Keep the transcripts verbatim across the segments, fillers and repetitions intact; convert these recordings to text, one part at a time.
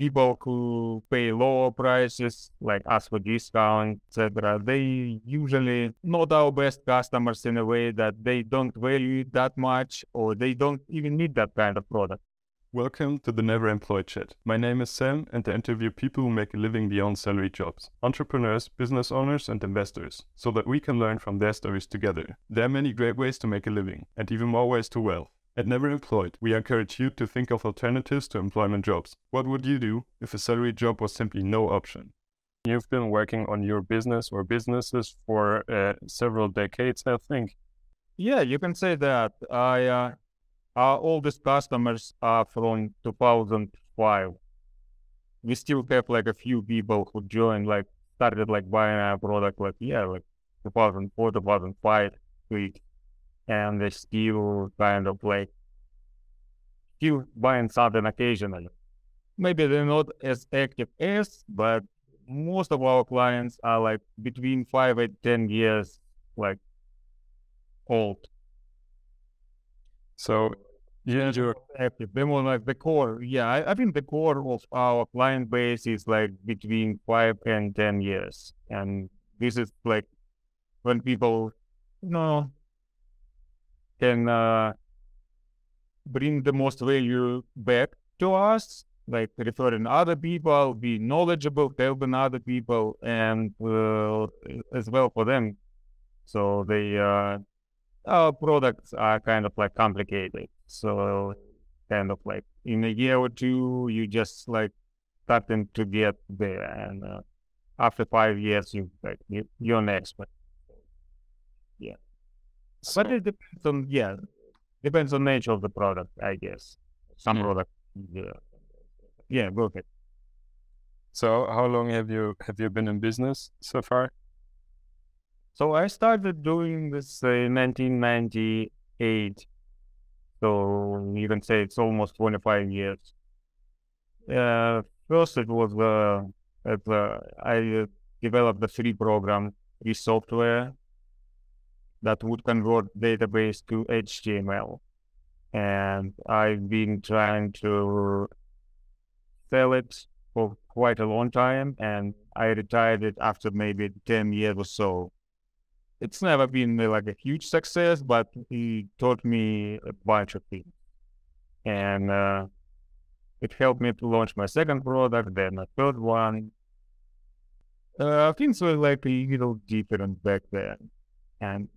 people who pay lower prices, like ask for discount, et cetera, they usually not our best customers in a way that they don't value it that much, or they don't even need that kind of product. Welcome to the Never Employed Chat. My name is Sam, and I interview people who make a living beyond salary jobs, entrepreneurs, business owners, and investors, so that we can learn from their stories together. There are many great ways to make a living, and even more ways to wealth. At Never Employed, we encourage you to think of alternatives to employment jobs. What would you do if a salary job was simply no option? You've been working on your business or businesses for uh, several decades, I think. Yeah, you can say that. I, uh, our oldest customers are from two thousand five. We still have like a few people who joined, like started like buying our product, like yeah, like two thousand four, two thousand five, week. And they still kind of like, still buying something occasionally. Maybe they're not as active as, but most of our clients are like between five and ten years like old. So yeah, you're active. They're more like the core. Yeah, I, I think the core of our client base is like between five and ten years. And this is like when people, you know, can uh, bring the most value back to us, like referring other people, be knowledgeable, helping other people, and uh, as well for them. So they, uh, our products are kind of like complicated. So kind of like in a year or two, you just like starting to get there. And uh, after five years, you like, you're an expert. Yeah. So, but it depends on, yeah, depends on nature of the product, I guess. Some yeah. product, yeah, yeah, go ahead. So, how long have you have you been in business so far? So I started doing this in nineteen ninety-eight. So you can say it's almost twenty-five years. Uh, first, it was uh, at uh, I developed a free program, free software, that would convert database to H T M L. And I've been trying to sell it for quite a long time, and I retired it after maybe ten years or so. It's never been like a huge success, but it taught me a bunch of things. And uh, it helped me to launch my second product, then my third one. Uh, things were like a little different back then. And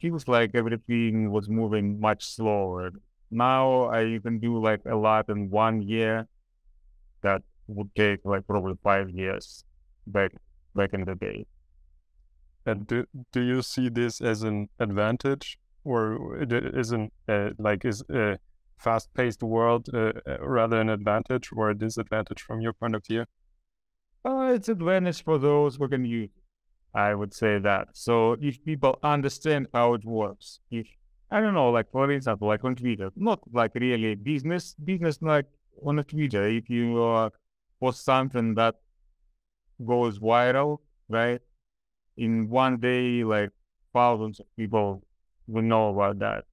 feels like everything was moving much slower. Now I can do like a lot in one year that would take like probably five years back back in the day. And do do you see this as an advantage, or is an uh, like is a fast-paced world uh, rather an advantage or a disadvantage from your point of view? Uh, it's an advantage for those who can use. I would say that. So if people understand how it works, if, I don't know, like for example, like on Twitter, not like really business, business like on a Twitter, if you uh, post something that goes viral, right? In one day, like thousands of people will know about that.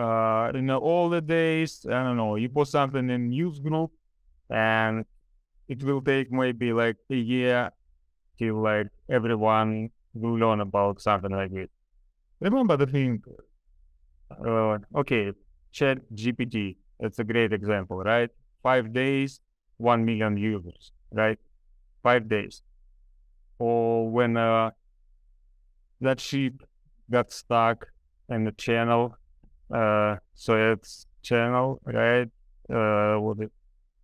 Uh, in the older days, I don't know, you post something in news group and it will take maybe like a year till like everyone will learn about something like this. Remember the thing, uh, okay, Chat G P T, that's a great example, right? Five days, one million users, right? Five days. Or when uh, that ship got stuck in the channel, uh, so it's channel, right? Uh, was it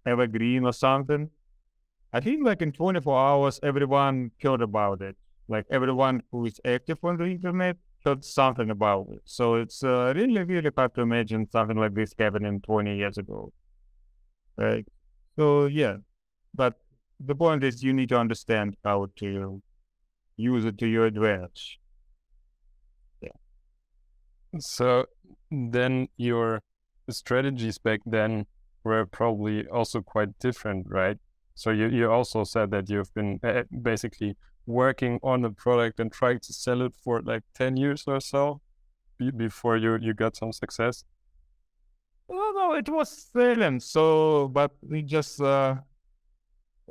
Evergreen or something? I think like in twenty-four hours, everyone heard about it. Like everyone who is active on the internet heard something about it. So it's uh, really, really hard to imagine something like this happening twenty years ago. Right? So yeah, but the point is you need to understand how to use it to your advantage. Yeah. So then your strategies back then were probably also quite different, right? So you, you also said that you've been basically working on the product and trying to sell it for like ten years or so before you, you got some success? Well, no, it was selling. So, but we just, uh,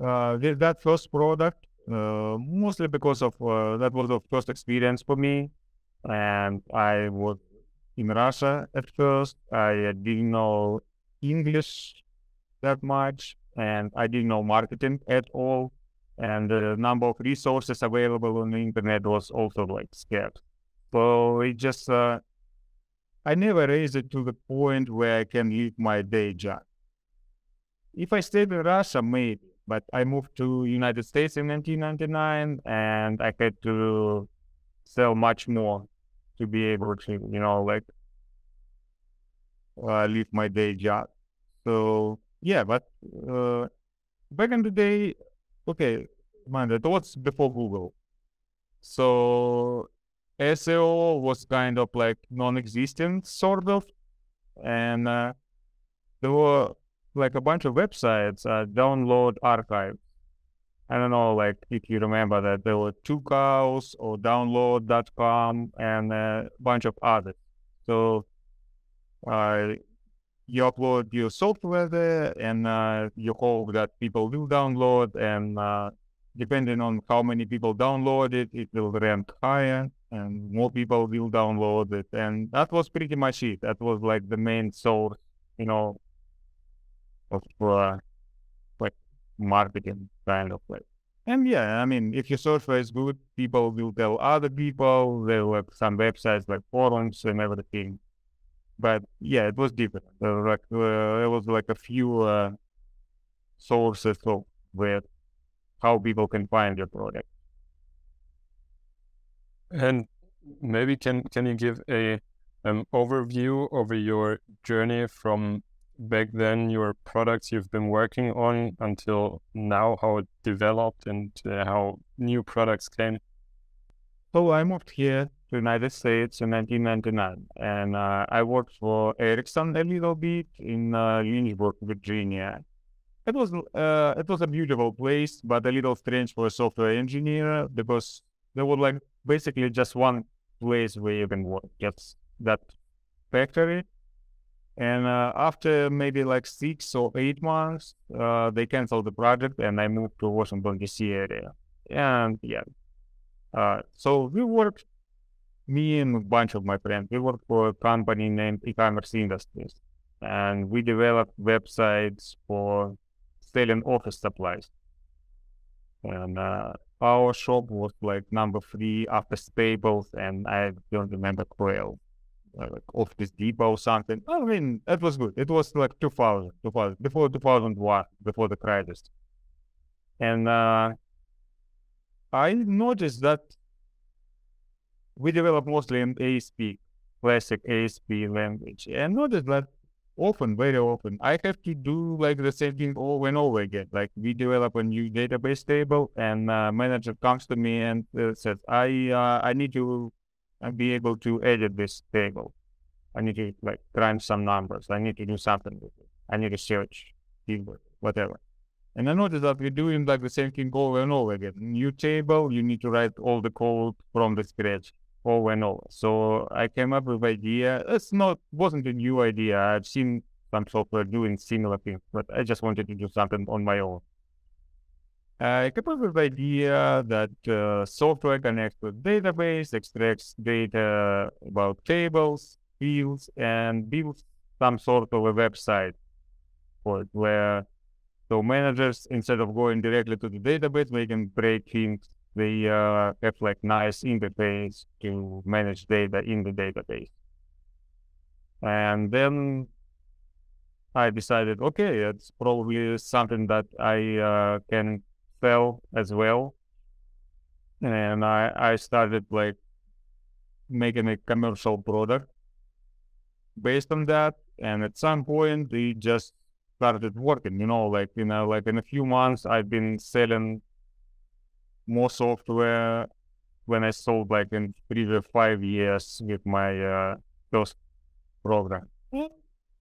uh, with that first product, uh, mostly because of uh, that was the first experience for me. And I was in Russia at first. I didn't know English that much, and I didn't know marketing at all. And the number of resources available on the internet was also like scarce. So it just, uh, I never raised it to the point where I can leave my day job. If I stayed in Russia, maybe, but I moved to United States in nineteen ninety-nine, and I had to sell much more to be able to, you know, like, uh, leave my day job. So, yeah, but uh, back in the day, okay, mind it was before Google. So S E O was kind of like non-existent, sort of. And uh, there were like a bunch of websites, uh, download archive. I don't know, like if you remember that there were Two Cows or download dot com and a bunch of others. So uh, you upload your software there and uh, you hope that people will download, and uh, depending on how many people download it, it will rank higher and more people will download it. And that was pretty much it. That was like the main source, you know, of uh, like marketing kind of like. And yeah, I mean, if your software is good, people will tell other people. There were some websites like forums and everything. But yeah, it was different. There was like, uh, there was like a few uh, sources of where how people can find your product. And maybe can can you give a um, overview over your journey from back then, your products you've been working on until now, how it developed and uh, how new products came? So I moved here to United States in nineteen ninety-nine, and uh, I worked for Ericsson a little bit in uh, Lynchburg, Virginia. It was uh, it was a beautiful place, but a little strange for a software engineer, because there was like basically just one place where you can work. That's that factory. And uh, after maybe like six or eight months, uh, they canceled the project, and I moved to Washington D C area. And yeah, uh, so we worked, me and a bunch of my friends, we worked for a company named E-commerce Industries, and we developed websites for selling office supplies. And uh, our shop was like number three after Staples, and I don't remember Quail. Like Office Depot or something. I mean, that was good. It was like two thousand, two thousand before two thousand one, before the crisis. And uh, I noticed that we developed mostly in A S P, classic A S P language. And noticed that often, very often, I have to do like the same thing over and over again. Like we develop a new database table, and uh, manager comes to me and uh, says, I uh, I need to and be able to edit this table. I need to like crunch some numbers. I need to do something with it. I need to search, whatever. And I noticed that we're doing like the same thing over and over again. New table, you need to write all the code from the scratch over and over. So I came up with idea. It's not, wasn't a new idea. I've seen some software doing similar things, but I just wanted to do something on my own. I came up with the idea that uh, software connects with database, extracts data about tables, fields, and builds some sort of a website for it, where so managers, instead of going directly to the database, they can break things. They uh, have like nice interface to manage data in the database. And then I decided, okay, it's probably something that I uh, can as well. And I, I started like making a commercial product based on that. And at some point we just started working, you know, like, you know, like in a few months I've been selling more software when I sold like in three to five years with my uh, first program. Yeah.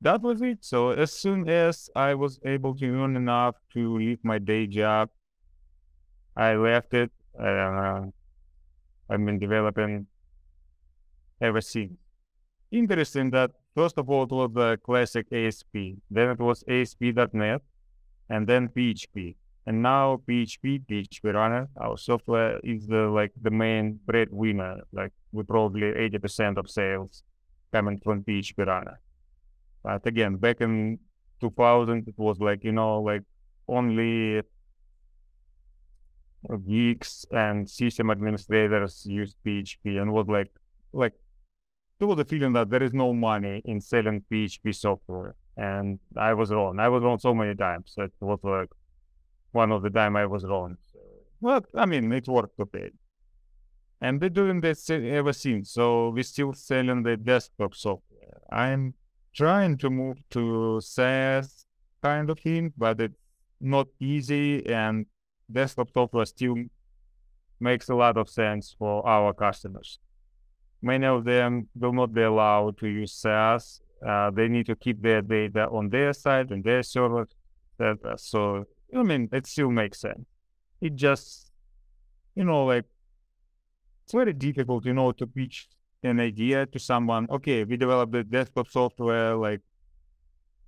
That was it. So as soon as I was able to earn enough to leave my day job, I left it, and uh, I've been developing ever since. Interesting that, first of all, it was the classic A S P, then it was A S P dot net, and then P H P. And now P H P, P H P Runner, our software is the, like the main breadwinner. Like we probably eighty percent of sales coming from P H P Runner. But again, back in two thousand, it was like, you know, like only geeks and system administrators used P H P, and was like, like there was a feeling that there is no money in selling P H P software. And I was wrong. I was wrong so many times. It was like one of the time I was wrong. But I mean, it worked okay. And they're doing this ever since. So we're still selling the desktop software. I'm trying to move to SaaS kind of thing, but it's not easy. And desktop software still makes a lot of sense for our customers. Many of them will not be allowed to use SaaS. Uh, they need to keep their data on their side, on their server. So, I mean, it still makes sense. It just, you know, like, it's very difficult, you know, to pitch an idea to someone. Okay, we developed the desktop software, like,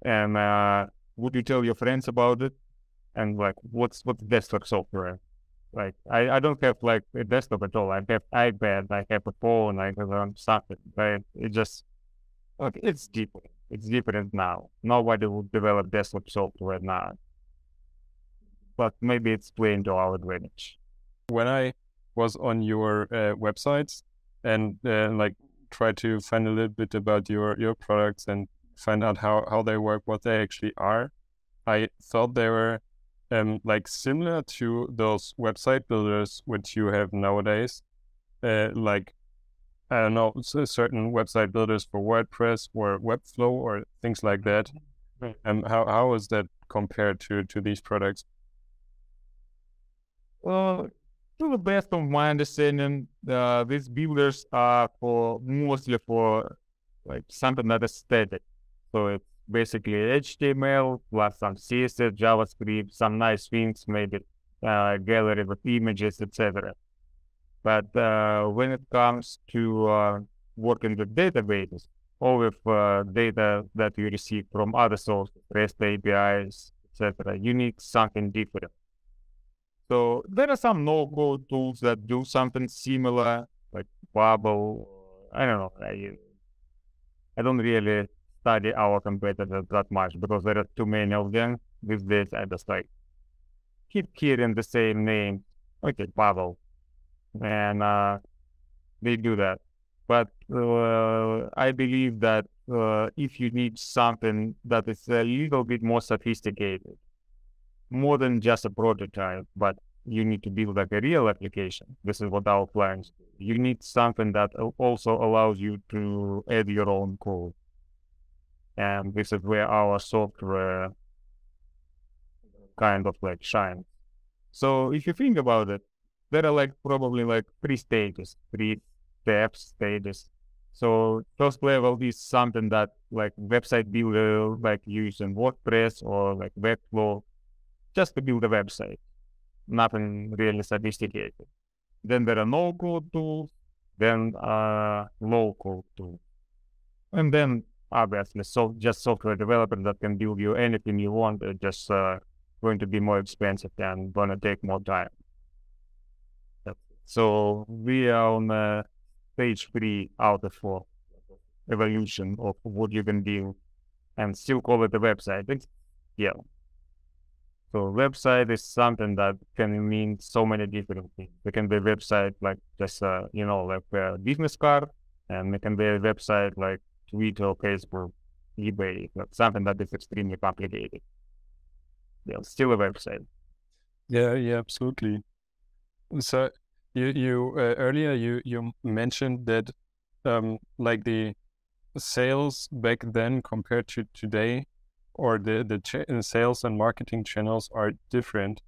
and uh, would you tell your friends about it? And like, what's what's desktop software? Like, I, I don't have like a desktop at all. I have iPad, I have a phone, I have something. Right? It just, okay, it's different. It's different now. Nobody will develop desktop software now. But maybe it's playing to our advantage. When I was on your uh, websites and uh, like tried to find a little bit about your your products and find out how how they work, what they actually are, I thought they were. Um, like similar to those website builders which you have nowadays, uh, like, I don't know, certain website builders for WordPress or Webflow or things like that. Right. Um, how, how is that compared to, to these products? Well, to the best of my understanding, uh, these builders are for mostly for like something that is static. So it's basically H T M L plus some C S S, JavaScript, some nice things, maybe uh, gallery with images, et cetera. But uh, when it comes to uh, working with databases or with uh, data that you receive from other sources, REST A P Is, et cetera, you need something different. So there are some no-code tools that do something similar, like Bubble. I don't know. I, I don't really study our competitors that much because there are too many of them. With this, I just like keep hearing the same name. Okay, Bubble, and uh, they do that. But uh, I believe that uh, if you need something that is a little bit more sophisticated, more than just a prototype, but you need to build like a real application. This is what our clients do. You need something that also allows you to add your own code. And this is where our software kind of like shines. So if you think about it, there are like probably like three stages, three steps, stages. So first level is something that like website builder, like using WordPress or like Webflow, just to build a website, nothing really sophisticated. Then there are no-code tools, then uh, low-code tools. And then obviously, so just software developers that can build you anything you want are just uh, going to be more expensive and going to take more time. So we are on uh, stage three out of four evolution of what you can do and still call it a website. It's, yeah. So website is something that can mean so many different things. It can be a website like just, uh, you know, like a business card, and it can be a website like Twitter, Facebook, eBay, like something that is extremely complicated. Yeah, still a website. Yeah, yeah, absolutely. So you, you uh, earlier you you mentioned that um, like the sales back then compared to today, or the the ch sales and marketing channels are different.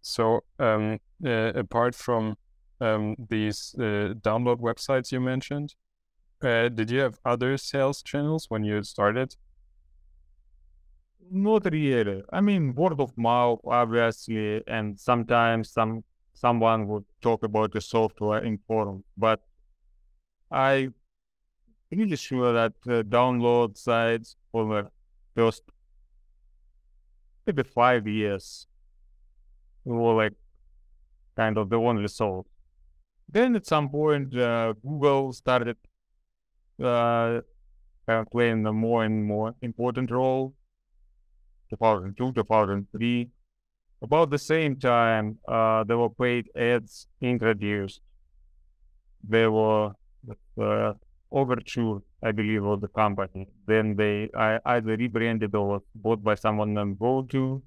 So um, uh, apart from um, these uh, download websites you mentioned. Uh, did you have other sales channels when you started? Not really. I mean, word of mouth, obviously, and sometimes some someone would talk about the software in forum. But I'm pretty sure that the download sites for the first maybe five years we were like kind of the only source. Then at some point, uh, Google started uh, playing a more and more important role. two thousand two, two thousand three. About the same time, uh, there were paid ads introduced. There were uh, Overture, I believe, was the company. Then they I, either rebranded or was bought by someone named GoTo.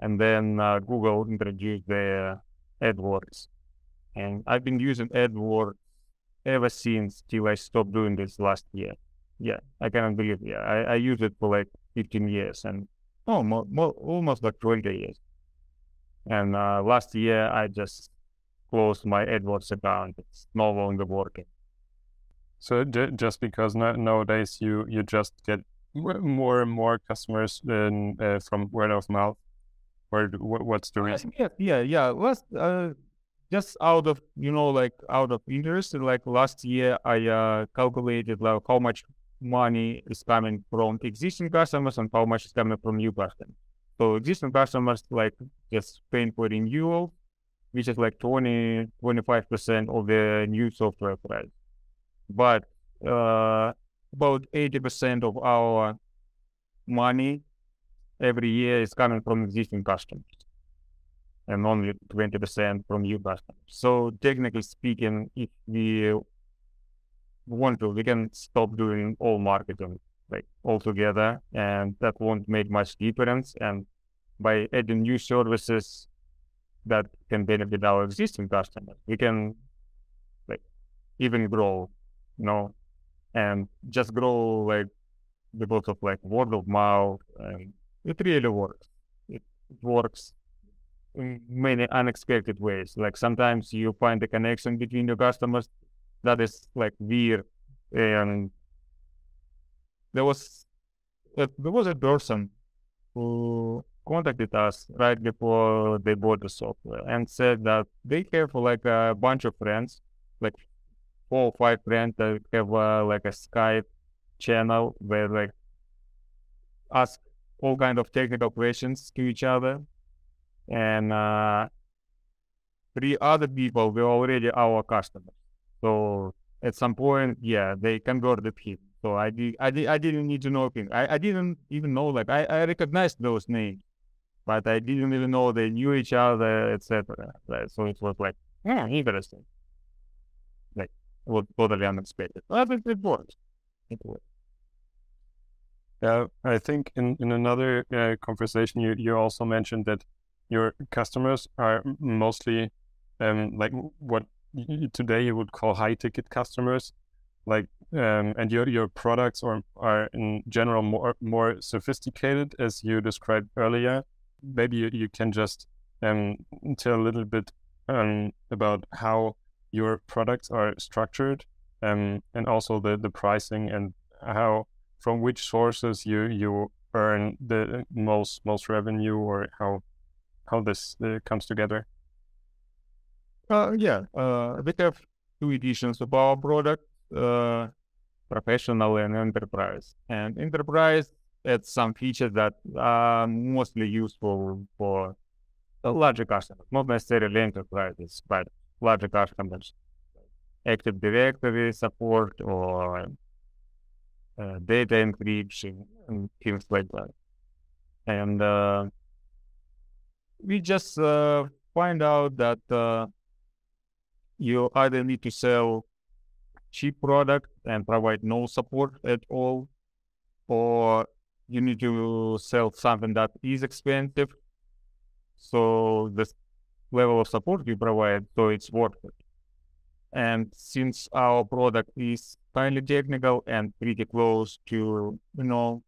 And then uh, Google introduced their AdWords. And I've been using AdWords ever since till I stopped doing this last year. Yeah, I cannot believe it. Yeah, I, I used it for like fifteen years and oh, more, more, almost like twenty years. And uh, last year, I just closed my AdWords account. It's no longer working. So d just because no nowadays you, you just get more and more customers in, uh, from word of mouth? Or what's the reason? Yeah, yeah, yeah. Last, uh, just out of, you know, like out of interest, like last year I uh, calculated like how much money is coming from existing customers and how much is coming from new customers. So existing customers like just paying for renewal, which is like twenty, twenty-five percent of the new software price. But uh, about eighty percent of our money every year is coming from existing customers and only twenty percent from new customers. So technically speaking, if we want to, we can stop doing all marketing like altogether, and that won't make much difference. And by adding new services that can benefit our existing customers, we can like even grow, you know, and just grow like because of like word of mouth. And it really works. It works in many unexpected ways. Like sometimes you find a connection between your customers that is like weird. And there was a, there was a person who contacted us right before they bought the software and said that they have like a bunch of friends, like four or five friends that have uh, like a Skype channel where like ask all kind of technical questions to each other. And uh, three other people were already our customers. So at some point, yeah, they converted him. So I did, I, did, I didn't need to know him. I, I didn't even know, like, I, I recognized those names, but I didn't even know they knew each other, et cetera. Right? So it was like, yeah, interesting. Like, it was totally unexpected. But it, it worked. It worked. Uh, I think in, in another uh, conversation, you, you also mentioned that your customers are mostly um, like what you, today you would call high-ticket customers, like um, and your your products are, are in general more more sophisticated, as you described earlier. Maybe you, you can just um, tell a little bit um, about how your products are structured um, and also the, the pricing and how... From which sources you you earn the most most revenue, or how how this uh, comes together? Uh, yeah, uh, we have two editions of our product: uh, professional and enterprise. And enterprise adds some features that are mostly useful for larger customers, not necessarily enterprises, but larger customers, Active Directory support or Uh, data encryption and things like that. And uh, we just uh, find out that uh, you either need to sell cheap product and provide no support at all, or you need to sell something that is expensive, so the level of support you provide, so it's worth it. And since our product is highly technical and pretty close to, you know,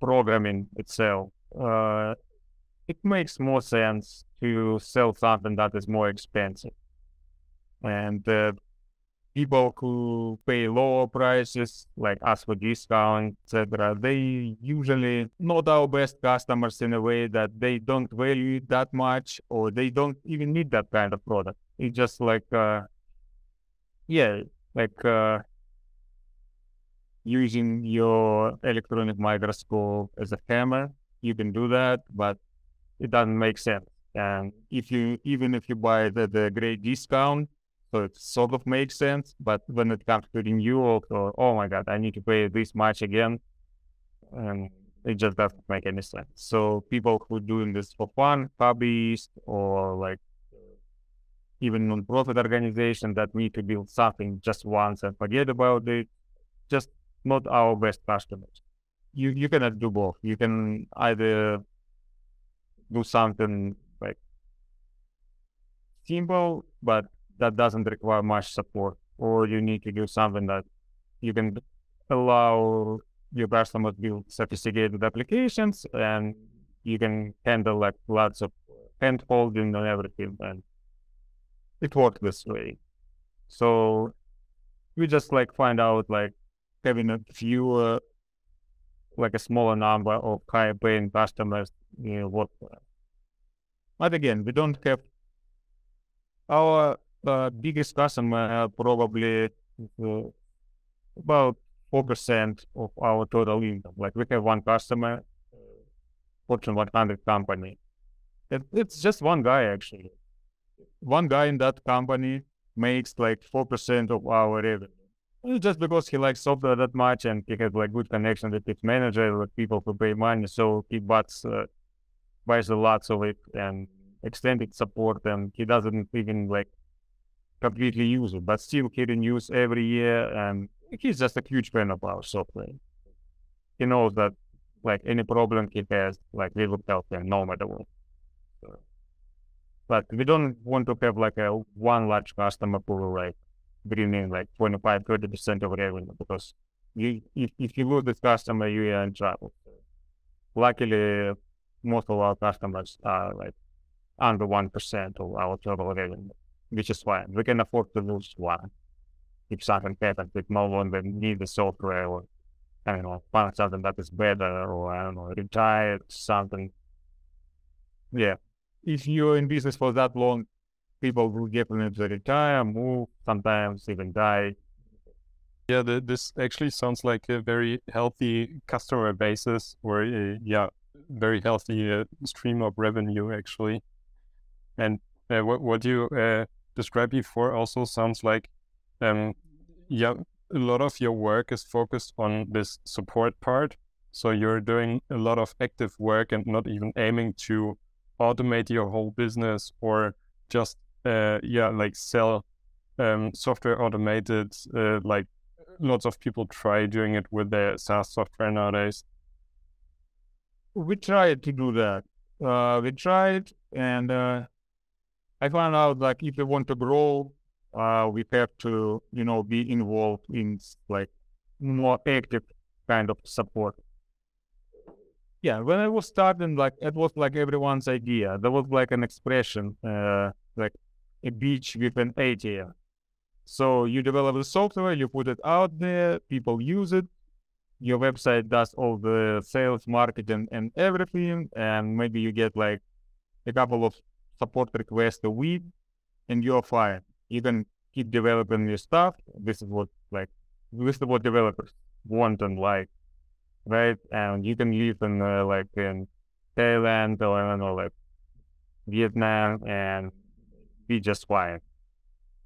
programming itself, uh, it makes more sense to sell something that is more expensive. And uh, people who pay lower prices, like ask for discount, et cetera, they usually not our best customers in a way that they don't value it that much, or they don't even need that kind of product. It's just like, uh, yeah, like uh, using your electronic microscope as a hammer. You can do that, but it doesn't make sense. And if you, even if you buy the, the great discount, so it sort of makes sense. But when it comes to renewal, or, oh my God, I need to pay this much again, and it just doesn't make any sense. So people who are doing this for fun, hobbyists, or like even non-profit organizations that need to build something just once and forget about it, just not our best customers. You, you cannot do both. You can either do something like simple, but that doesn't require much support, or you need to do something that you can allow your customers build sophisticated applications, and you can handle like lots of hand holding and everything, and it worked this way. So we just like find out like having a fewer, like a smaller number of higher paying customers, you know, work for them. But again, we don't have our uh, biggest customer uh, probably uh, about four percent of our total income. Like we have one customer, Fortune one hundred company. It, it's just one guy actually. One guy in that company makes like four percent of our revenue. It's just because he likes software that much, and he has like good connection with its manager, with people who pay money. So he buys, uh, buys a lot of it and extended support, and he doesn't even like completely use it, but still he renews every year, and he's just a huge fan of our software. He knows that like any problem he has, like we will help him no matter what. So, but we don't want to have like a one large customer pool, like bringing like twenty-five, thirty percent of revenue, because you, if, if you lose this customer, you are in trouble. Luckily, most of our customers are like under one percent of our total revenue, which is fine. We can afford to lose one. If something happens, like no longer need the software, or I don't know, find something that is better, or I don't know, retire something. Yeah. If you're in business for that long, people will definitely retire, move, sometimes even die. Yeah, the, this actually sounds like a very healthy customer basis, or a, yeah, very healthy uh, stream of revenue actually. And uh, what what you uh, described before also sounds like, um, yeah, a lot of your work is focused on this support part. So you're doing a lot of active work and not even aiming to automate your whole business, or just uh yeah like sell um software automated, uh, like lots of people try doing it with their SaaS software nowadays. We tried to do that, uh we tried and uh I found out like if you want to grow, uh we have to, you know, be involved in like more active kind of support. Yeah, when I was starting, like it was like everyone's idea. There was like an expression, uh, like a beach with an A T M. So you develop the software, you put it out there, people use it. Your website does all the sales, marketing, and everything. And maybe you get like a couple of support requests a week, and you're fine. You can keep developing your stuff. This is what like this is what developers want and like. Right, and you can live in uh, like in Thailand or I don't know, like Vietnam, and be just fine.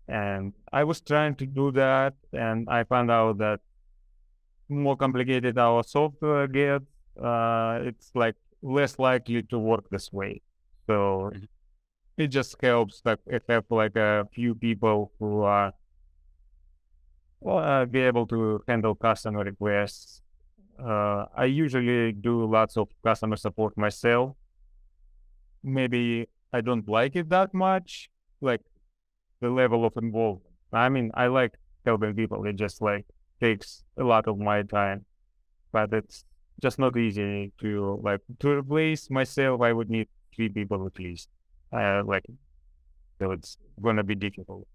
And I was trying to do that, and I found out that more complicated our software gets, uh, it's like less likely to work this way. So mm-hmm. It just helps that if have like a few people who are well uh, be able to handle customer requests. Uh, I usually do lots of customer support myself. Maybe I don't like it that much, like the level of involvement. I mean, I like helping people. It just like takes a lot of my time, but it's just not easy to like to replace myself. I would need three people at least. Uh, like, so it's gonna be difficult.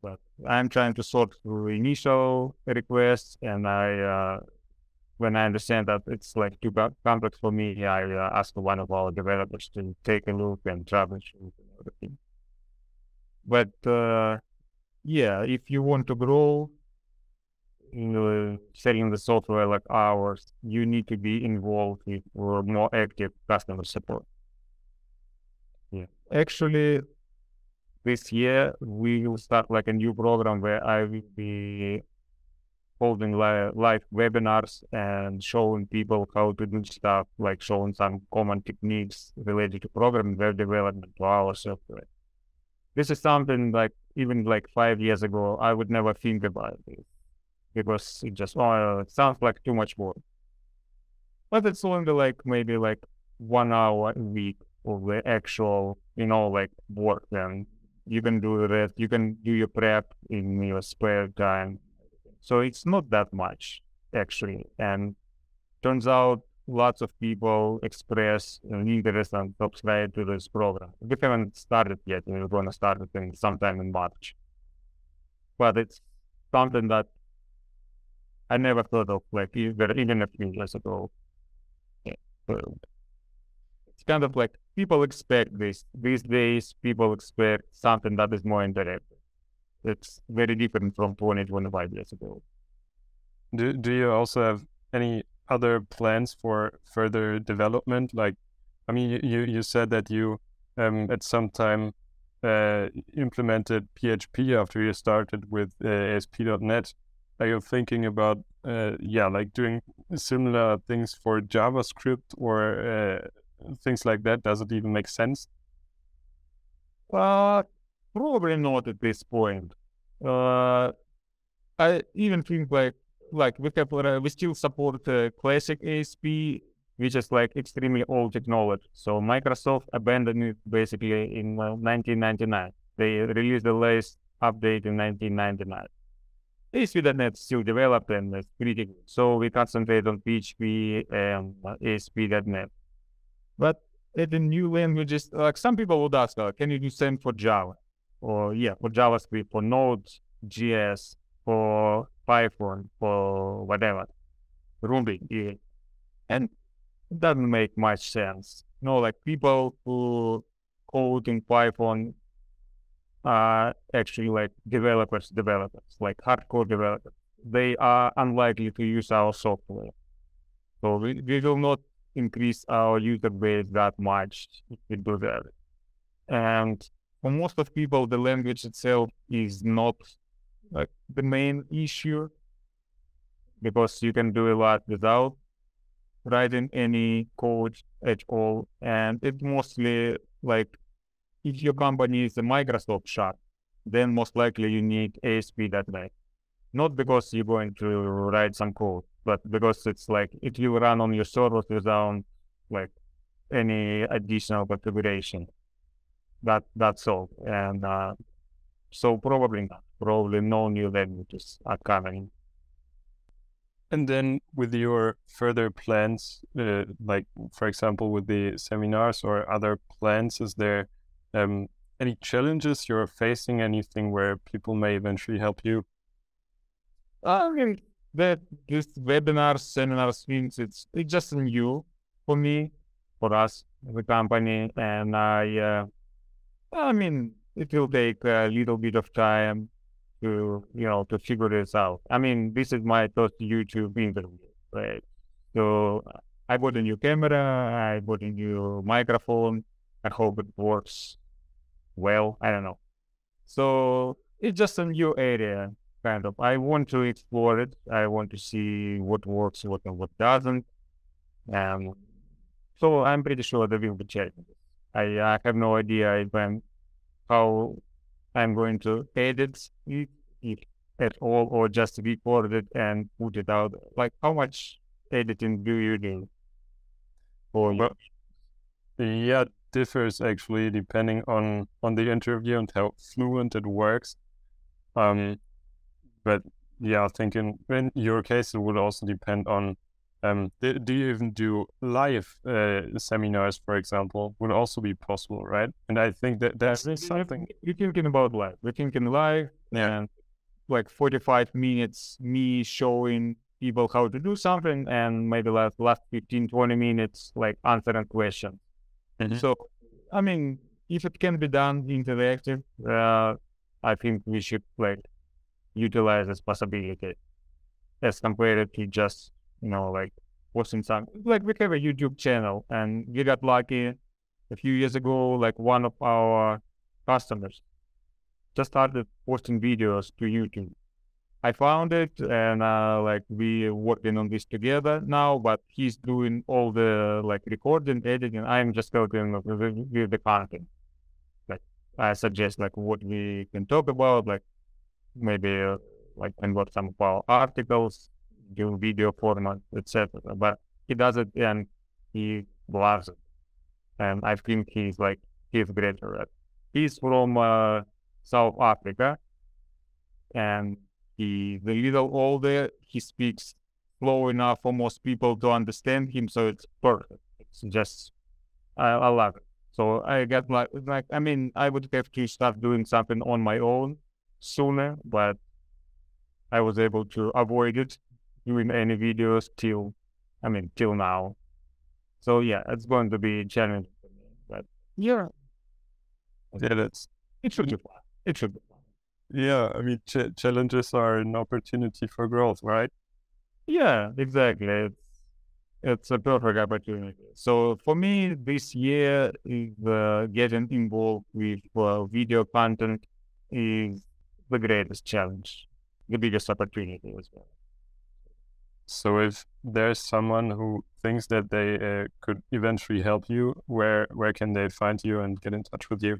But I'm trying to sort through initial requests, and I. Uh, When I understand that it's like too complex for me, I uh, ask one of our developers to take a look and troubleshoot and everything. But uh, yeah, if you want to grow, you know, selling the software like ours, you need to be involved with more active customer support. Yeah. Actually, this year we will start like a new program where I will be holding live, live webinars and showing people how to do stuff, like showing some common techniques related to programming, web development, to our software. This is something like even like five years ago, I would never think about it because it just oh, it sounds like too much work. But it's only like maybe like one hour a week of the actual, you know, like work. Then you can do that. You can do your prep in your spare time. So it's not that much actually. And turns out lots of people express an interest and subscribe to this program. We haven't started yet. We're going to start it in sometime in March. But it's something that I never thought of, like either, even a few years ago. Yeah. It's kind of like people expect this. These days, people expect something that is more interactive. It's very different from twenty, twenty-five years ago. Do, do you also have any other plans for further development? Like, I mean, you, you said that you um, at some time uh, implemented P H P after you started with uh, A S P dot net. Are you thinking about, uh, yeah, like doing similar things for JavaScript or uh, things like that? Does it even make sense? Well, probably not at this point. Uh, I even think like, Like we have, uh, we still support uh, classic A S P, which is like extremely old technology. So Microsoft abandoned it basically in uh, nineteen ninety-nine. They released the latest update in nineteen ninety-nine. A S P dot net still developed and is pretty good. So we concentrate on P H P and A S P dot net. But at the new languages, like some people would ask, uh, can you do same for Java? Or yeah, for JavaScript, for Node dot J S, for Python, for whatever, Ruby, yeah. And it doesn't make much sense. You know, like people who code in Python are actually like developers, developers, like hardcore developers. They are unlikely to use our software. So we, we will not increase our user base that much if we do that. And for most of people, the language itself is not like the main issue, because you can do a lot without writing any code at all. And it's mostly like if your company is a Microsoft shop, then most likely you need A S P dot net. Not because you're going to write some code, but because it's like it will run on your servers without like any additional configuration. That that's all. And uh, so probably not. Probably no new languages are coming. And then with your further plans, uh, like for example, with the seminars or other plans, is there um, any challenges you're facing, anything where people may eventually help you? I mean, that these webinars, seminars, means it's, it's just new for me, for us, the company. And I, uh, I mean, it will take a little bit of time to, you know, to figure this out. I mean, this is my first YouTube interview, right? So I bought a new camera, I bought a new microphone. I hope it works well, I don't know. So it's just a new area, kind of. I want to explore it. I want to see what works, what what doesn't. Um, so I'm pretty sure there will be challenges. I, I have no idea if I'm, how I'm going to edit it, if at all, or just record it and put it out. Like, how much editing do you do? Or well, yeah, it differs actually depending on, on the interview and how fluent it works. Um, mm. But yeah, I think in, in your case, it would also depend on, um, do you even do live uh, seminars, for example, would also be possible, right? And I think that that's we're something. You're thinking about live. We're thinking live, yeah. And like forty-five minutes, me showing people how to do something, and maybe last, last fifteen, twenty minutes, like answering questions. Mm-hmm. So, I mean, if it can be done interactive, uh, I think we should like utilize this possibility as compared to just, you know, like posting some, like we have a YouTube channel and we got lucky a few years ago, like one of our customers just started posting videos to YouTube. I found it, and uh, like we working on this together now, but he's doing all the like recording, editing. I'm just helping with, with the content. Like I suggest like what we can talk about, like maybe uh, like convert some of our articles, do video format, et cetera. But he does it and he loves it. And I think he's like, he's great at it. He's from uh, South Africa, and he's a little older. He speaks slow enough for most people to understand him, so it's perfect. It's just, I, I love it. So I got like, like, I mean, I would have to start doing something on my own sooner, but I was able to avoid it doing any videos till, I mean, till now. So yeah, it's going to be challenging for me, but yeah, yeah, that's it should be fun. It should be fun. Yeah, I mean, ch challenges are an opportunity for growth, right? Yeah, exactly. It's it's a perfect opportunity. So for me, this year is uh, getting involved with uh, video content is the greatest challenge, the biggest opportunity as well. So if there's someone who thinks that they uh, could eventually help you, where where can they find you and get in touch with you?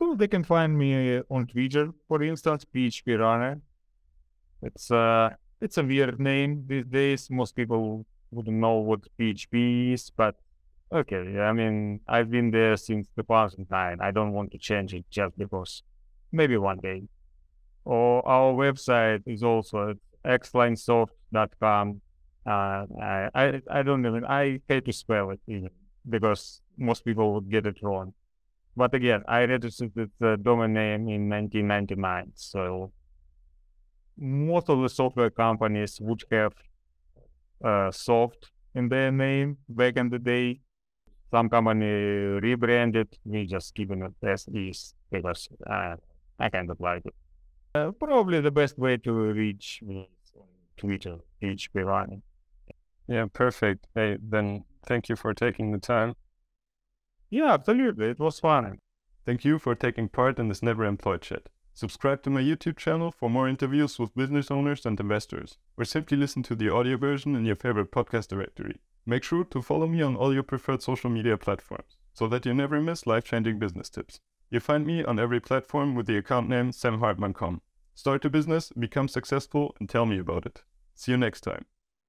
Well, they can find me on Twitter, for instance, P H P Runner. It's uh, it's a weird name these days. Most people wouldn't know what P H P is, but okay. I mean, I've been there since two thousand nine. I don't want to change it just because. Maybe one day. Or our website is also x line soft dot com. Uh, I, I I don't even, I hate to spell it even because most people would get it wrong. But again, I registered the domain name in nineteen ninety-nine. So most of the software companies would have uh, soft in their name back in the day. Some company rebranded. We just keeping it as is because uh, I kind of like it. Uh, probably the best way to reach me is on Twitter, P H P Running. Yeah, perfect. Hey, then thank you for taking the time. Yeah, absolutely. It was fun. Thank you for taking part in this Never Employed Chat. Subscribe to my YouTube channel for more interviews with business owners and investors, or simply listen to the audio version in your favorite podcast directory. Make sure to follow me on all your preferred social media platforms so that you never miss life-changing business tips. You find me on every platform with the account name Sam Hartmann dot com. Start a business, become successful, and tell me about it. See you next time.